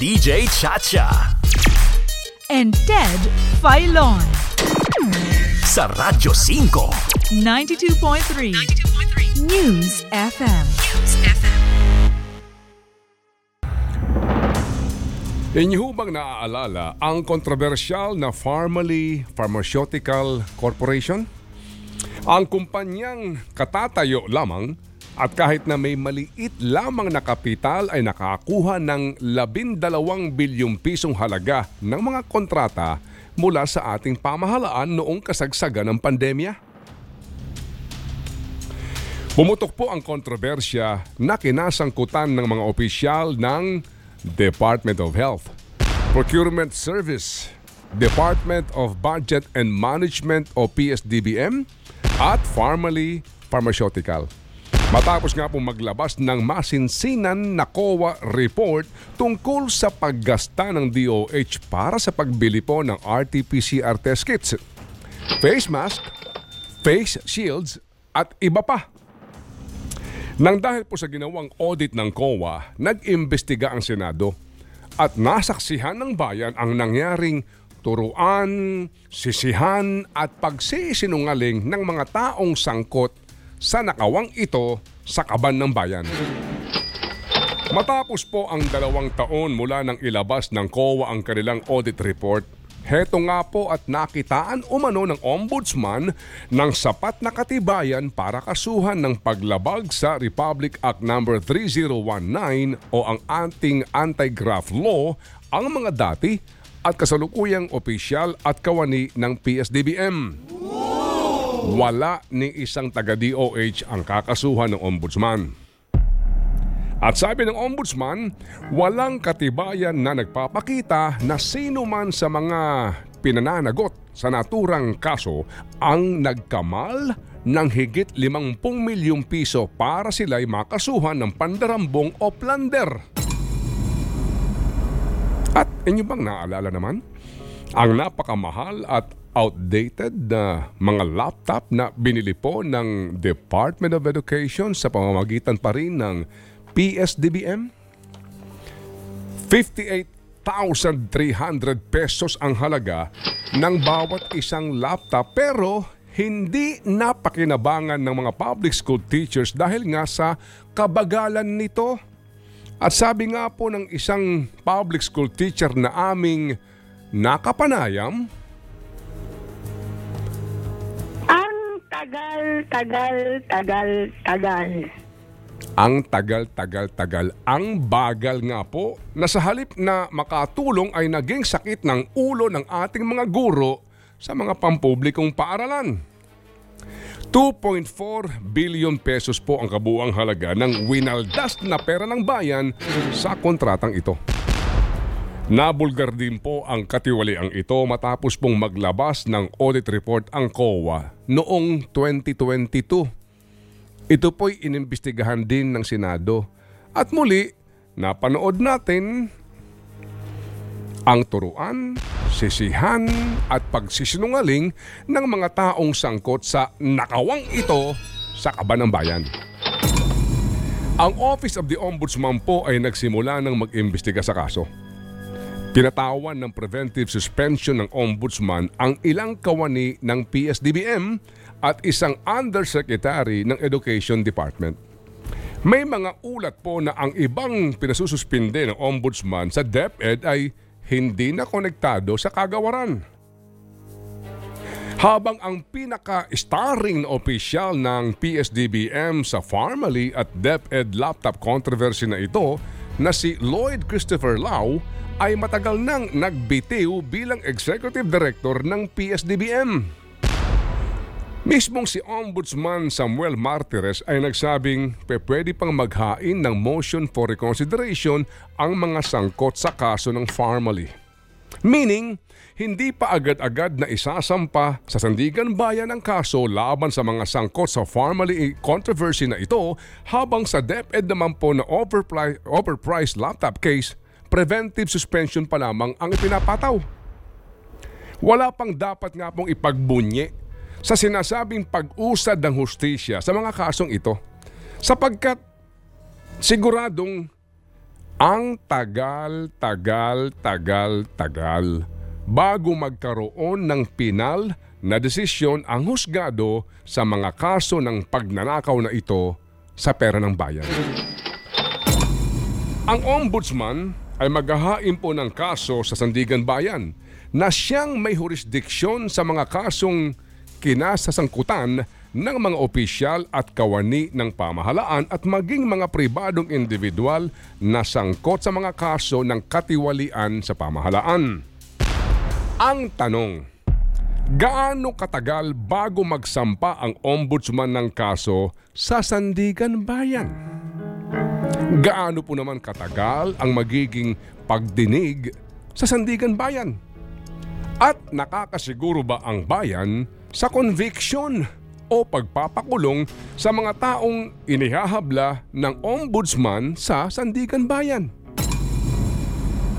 DJ Chacha and Ted Failon sa Radyo 5 92.3 News FM. Inyo bang naaalala ang kontrobersyal na Pharmally Pharmaceutical Corporation? Ang kumpanyang katatayo lamang at kahit na may maliit lamang na kapital ay nakakuha ng 12 bilyong pisong halaga ng mga kontrata mula sa ating pamahalaan noong kasagsagan ng pandemya. Pumutok po ang kontrobersya na kinasangkutan ng mga opisyal ng Department of Health, Procurement Service, Department of Budget and Management o PSDBM at Pharmally Pharmaceutical. Matapos nga pong maglabas ng masinsinan na COA report tungkol sa paggasta ng DOH para sa pagbili po ng RT-PCR test kits, face mask, face shields at iba pa. Nang dahil po sa ginawang audit ng COA, nag-imbestiga ang Senado at nasaksihan ng bayan ang nangyaring turuan, sisihan at pagsisinungaling ng mga taong sangkot sa nakawang ito sa kaban ng bayan. Matapos po ang 2 taon mula nang ilabas ng COA ang kanilang audit report, heto nga po at nakitaan umano ng Ombudsman ng sapat na katibayan para kasuhan ng paglabag sa Republic Act Number 3019 o ang ating anti-graft law ang mga dati at kasalukuyang opisyal at kawani ng PSDBM. Wala ni isang taga-DOH ang kakasuhan ng Ombudsman. At sabi ng Ombudsman, walang katibayan na nagpapakita na sino man sa mga pinananagot sa naturang kaso ang nagkamal ng higit 50 milyong piso para sila'y makasuhan ng pandarambong o plunder. At inyo bang naalala naman ang napakamahal at outdated na mga laptop na binili po ng Department of Education sa pamamagitan pa rin ng PSDBM? 58,300 pesos ang halaga ng bawat isang laptop, pero hindi napakinabangan ng mga public school teachers dahil nga sa kabagalan nito. At sabi nga po ng isang public school teacher na aming nakapanayam, Ang tagal. Ang bagal nga po na sa halip na makatulong ay naging sakit ng ulo ng ating mga guro sa mga pampublikong paaralan. 2.4 billion pesos po ang kabuang halaga ng winaldas na pera ng bayan sa kontratang ito. Nabulgar din po ang katiwaliang ito matapos pong maglabas ng audit report ang COA noong 2022. Ito po'y inimbestigahan din ng Senado at muli napanood natin ang turuan, sisihan at pagsisinungaling ng mga taong sangkot sa nakawang ito sa kaban ng bayan. Ang Office of the Ombudsman po ay nagsimula ng mag-imbestiga sa kaso. Tinatawan ng preventive suspension ng Ombudsman ang ilang kawani ng PSDBM at isang undersecretary ng Education Department. May mga ulat po na ang ibang pinasususpinde ng Ombudsman sa DepEd ay hindi na konektado sa kagawaran. Habang ang pinaka-starring na opisyal ng PSDBM sa Pharmally at DepEd laptop controversy na ito na si Lloyd Christopher Lau ay matagal nang nagbitiw bilang Executive Director ng PSDBM. Mismong si Ombudsman Samuel Martires ay nagsabing pwede pang maghain ng motion for reconsideration ang mga sangkot sa kaso ng Pharmally. Meaning, hindi pa agad-agad na isasampa sa Sandiganbayan ang kaso laban sa mga sangkot sa Pharmally controversy na ito, habang sa DepEd naman po na overpriced laptop case, preventive suspension pa lamang ang ipinapataw. Wala pang dapat nga pong ipagbunye sa sinasabing pag-usad ng hustisya sa mga kasong ito, sapagkat siguradong Ang tagal bago magkaroon ng pinal na desisyon ang husgado sa mga kaso ng pagnanakaw na ito sa pera ng bayan. Ang Ombudsman ay maghahain po ng kaso sa Sandiganbayan na siyang may jurisdiksyon sa mga kasong kinasasangkutan ng mga opisyal at kawani ng pamahalaan at maging mga pribadong individual na sangkot sa mga kaso ng katiwalian sa pamahalaan. Ang tanong, gaano katagal bago magsampa ang Ombudsman ng kaso sa Sandiganbayan? Gaano po naman katagal ang magiging pagdinig sa Sandiganbayan? At nakakasiguro ba ang bayan sa conviction o pagpapakulong sa mga taong inihahabla ng Ombudsman sa Sandiganbayan?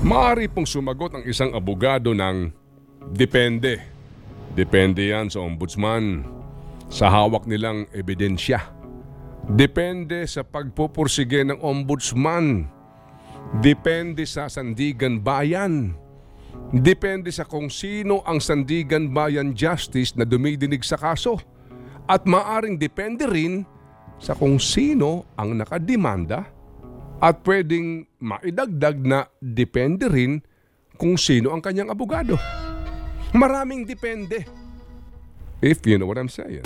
Maaari pong sumagot ang isang abogado ng depende. Depende yan sa Ombudsman, sa hawak nilang ebidensya. Depende sa pagpupursige ng Ombudsman. Depende sa Sandiganbayan. Depende sa kung sino ang Sandiganbayan Justice na dumidinig sa kaso. At maaring depende rin sa kung sino ang nakademanda at pwedeng maidagdag na depende rin kung sino ang kanyang abogado. Maraming depende. If you know what I'm saying.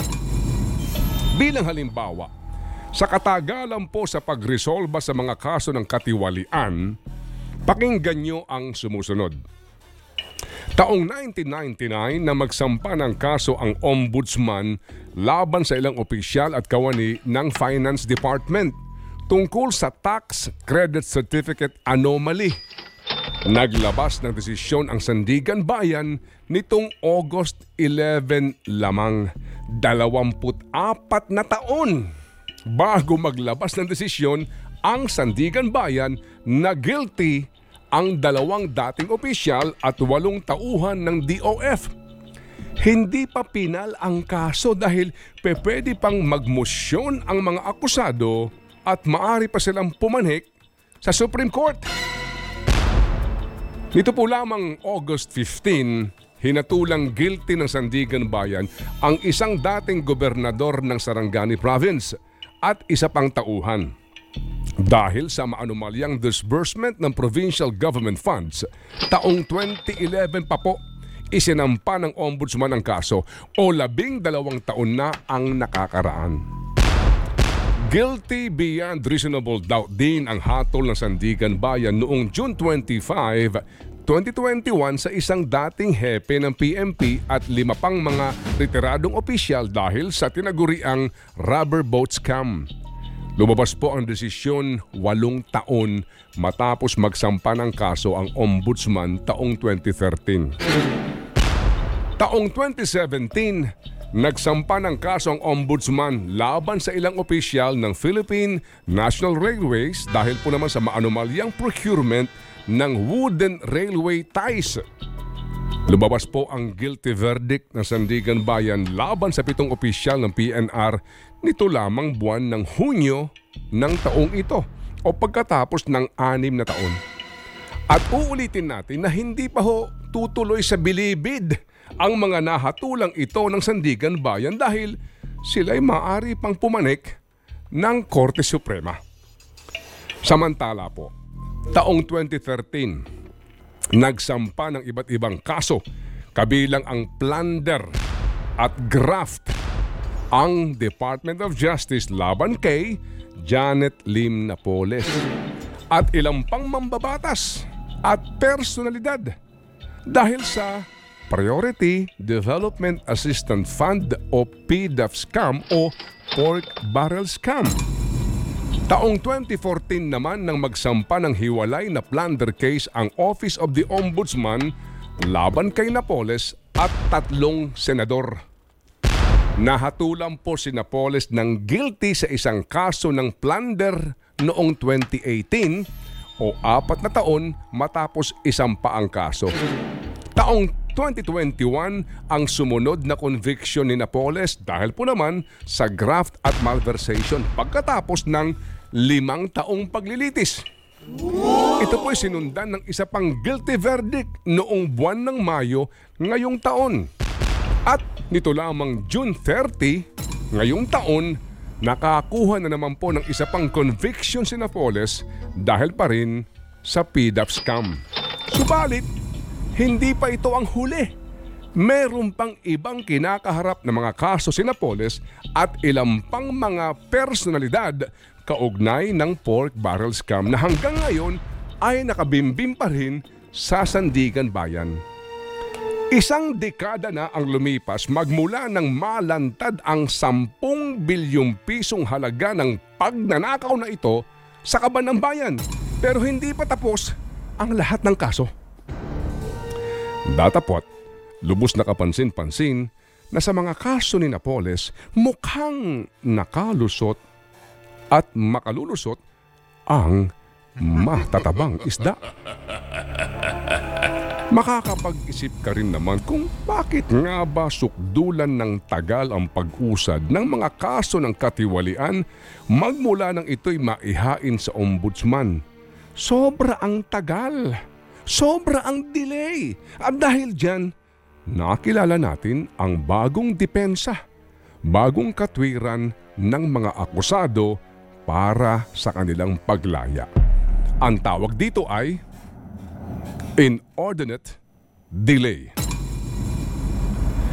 Bilang halimbawa, sa katagalan po sa pagresolba sa mga kaso ng katiwalian, pakinggan nyo ang sumusunod. Taong 1999 na magsampa ng kaso ang Ombudsman laban sa ilang opisyal at kawani ng Finance Department tungkol sa Tax Credit Certificate Anomaly. Naglabas ng desisyon ang Sandiganbayan nitong August 11 lamang, 24 na taon bago maglabas ng desisyon ang Sandiganbayan na guilty ang 2 dating opisyal at 8 tauhan ng DOF. Hindi pa pinal ang kaso dahil pwede pang magmosyon ang mga akusado at maaari pa silang pumanhik sa Supreme Court. Nito po lamang August 15, hinatulang guilty ng Sandiganbayan ang isang dating gobernador ng Sarangani Province at isa pang tauhan. Dahil sa maanumalyang disbursement ng provincial government funds, taong 2011 pa po, isinampa ng Ombudsman ang kaso o 12 taon na ang nakakaraan. Guilty beyond reasonable doubt din ang hatol ng Sandiganbayan noong June 25, 2021 sa isang dating hepe ng PMP at 5 pang mga retiradong opisyal dahil sa tinaguriang rubber boat scam. Lumabas po ang desisyon 8 matapos magsampa ng kaso ang Ombudsman taong 2013. Taong 2017, nagsampa ng kaso ang Ombudsman laban sa ilang opisyal ng Philippine National Railways dahil po naman sa maanumalyang procurement ng wooden railway ties. Lumabas po ang guilty verdict ng Sandiganbayan laban sa 7 opisyal ng PNR nito lamang buwan ng Hunyo ng taong ito o pagkatapos ng 6 na taon. At uulitin natin na hindi pa ho tutuloy sa bilibid ang mga nahatulang ito ng Sandiganbayan dahil sila'y maaari pang pumanik ng Korte Suprema. Samantala po, taong 2013, nagsampa ng iba't ibang kaso, kabilang ang plunder at graft ang Department of Justice laban kay Janet Lim Napoles at ilang pang mambabatas at personalidad dahil sa Priority Development Assistance Fund o PDAF scam o pork barrel scam. Taong 2014 naman nang magsampa ng hiwalay na plunder case ang Office of the Ombudsman laban kay Napoles at 3 senador. Nahatulan po si Napoles ng guilty sa isang kaso ng plunder noong 2018 o 4 matapos isampa ang kaso. Taong 2021 ang sumunod na conviction ni Napoles dahil po naman sa graft at malversation pagkatapos ng 5 paglilitis. Ito po ay sinundan ng isa pang guilty verdict noong buwan ng Mayo ngayong taon. At nito lamang June 30 ngayong taon, nakakuha na naman po ng isa pang conviction si Napoles dahil pa rin sa PDAP scam. Subalit, hindi pa ito ang huli. Meron pang ibang kinakaharap na mga kaso si Napoles at ilang pang mga personalidad kaugnay ng pork barrel scam na hanggang ngayon ay nakabimbing pa rin sa Sandiganbayan. Isang dekada na ang lumipas magmula ng malantad ang 10 bilyong pisong halaga ng pagnanakaw na ito sa kaban ng bayan. Pero hindi pa tapos ang lahat ng kaso. Datapot, lubos na kapansin-pansin na sa mga kaso ni Napoles mukhang nakalusot at makalulusot ang matatabang isda. Makakapag-isip ka rin naman kung bakit nga ba sukdulan ng tagal ang pag-usad ng mga kaso ng katiwalian magmula nang ito'y maihain sa ombudsman. Sobra ang tagal, sobra ang delay. At dahil dyan, nakilala natin ang bagong depensa, bagong katwiran ng mga akusado para sa kanilang paglaya. Ang tawag dito ay inordinate delay.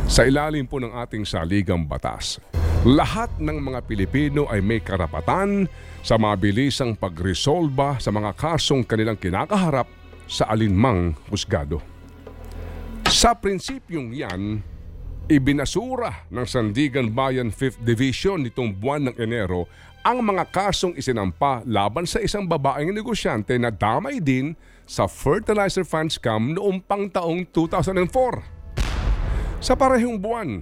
Sa ilalim po ng ating saligang batas, lahat ng mga Pilipino ay may karapatan sa mabilisang pagresolba sa mga kasong kanilang kinakaharap sa alinmang husgado. Sa prinsipyong yan, ibinasura ng Sandiganbayan 5th Division nitong buwan ng Enero ang mga kasong isinampa laban sa isang babaeng negosyante na damay din sa fertilizer fund scam noong pang taong 2004. Sa parehong buwan,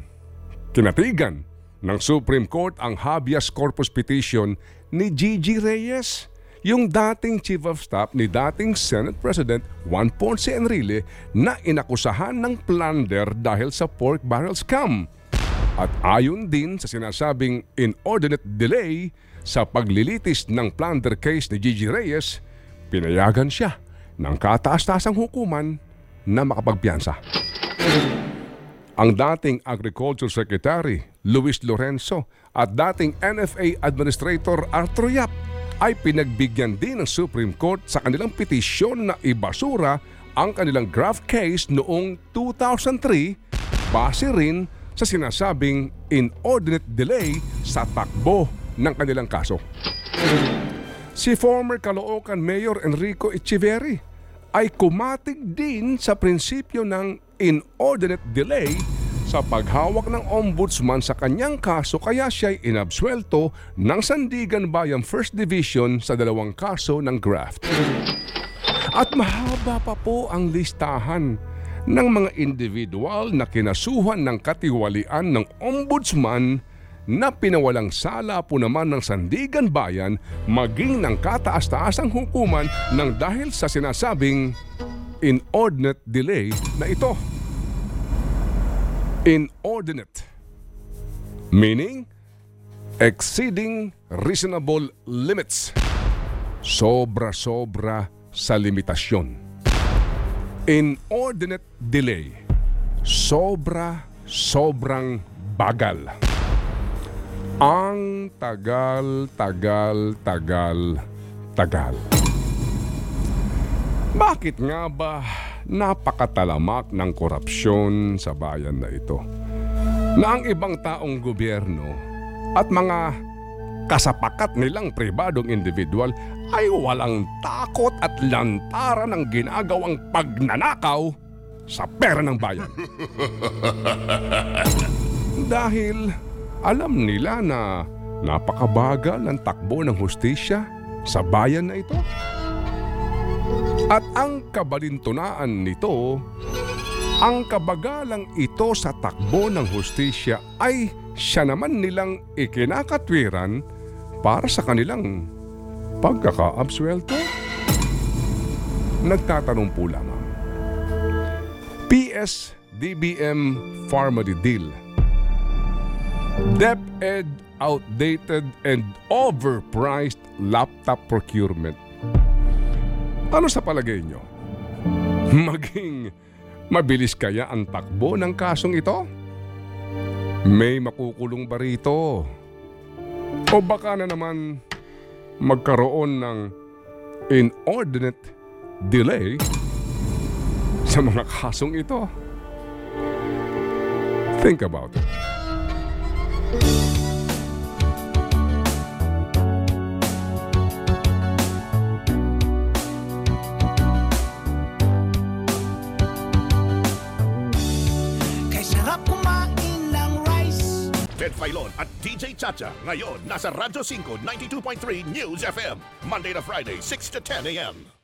tinatigan ng Supreme Court ang habeas corpus petition ni Gigi Reyes, yung dating Chief of Staff ni dating Senate President Juan Ponce Enrile na inakusahan ng plunder dahil sa pork barrel scam. At ayon din sa sinasabing inordinate delay sa paglilitis ng plunder case ni Gigi Reyes, pinayagan siya ng kataas-taasang hukuman na makapagpiyansa. Ang dating Agriculture Secretary Luis Lorenzo at dating NFA Administrator Arturo Yap ay pinagbigyan din ng Supreme Court sa kanilang petisyon na ibasura ang kanilang graft case noong 2003 base rin sa sinasabing inordinate delay sa takbo ng kanilang kaso. Si former Caloocan Mayor Enrico Echeverri ay kumatig din sa prinsipyo ng inordinate delay sa paghawak ng ombudsman sa kanyang kaso kaya siya'y inabsuelto ng Sandiganbayan 1st Division sa 2 kaso ng graft. At mahaba pa po ang listahan ng mga individual na kinasuhan ng katiwalian ng ombudsman na pinawalang sala po naman ng Sandiganbayan maging ng kataas-taasang hukuman ng dahil sa sinasabing inordinate delay na ito. Inordinate, meaning exceeding reasonable limits. Sobra-sobra sa limitasyon. Inordinate delay, sobra-sobrang bagal. Ang tagal. Bakit nga ba napakatalamak ng korupsyon sa bayan na ito, na ang ibang taong gobyerno at mga kasapakat nilang pribadong individual ay walang takot at lantara ng ginagawang pagnanakaw sa pera ng bayan? Dahil alam nila na napakabagal ang takbo ng hustisya sa bayan na ito. At ang kabalintunaan nito, ang kabagalang ito sa takbo ng hustisya ay siya naman nilang ikinakatwiran para sa kanilang pagkakaabsuelto. Nagtatanong po lamang. PS DBM Pharmally Deal, DepEd outdated and overpriced laptop procurement. Ano sa palagay nyo? Maging mabilis kaya ang takbo ng kasong ito? May makukulong ba rito? O baka na naman magkaroon ng inordinate delay sa mga kasong ito? Think about it. Ted Failon at DJ Chacha ngayon nasa Radyo 5 92.3 News FM Monday to Friday 6 to 10 a.m.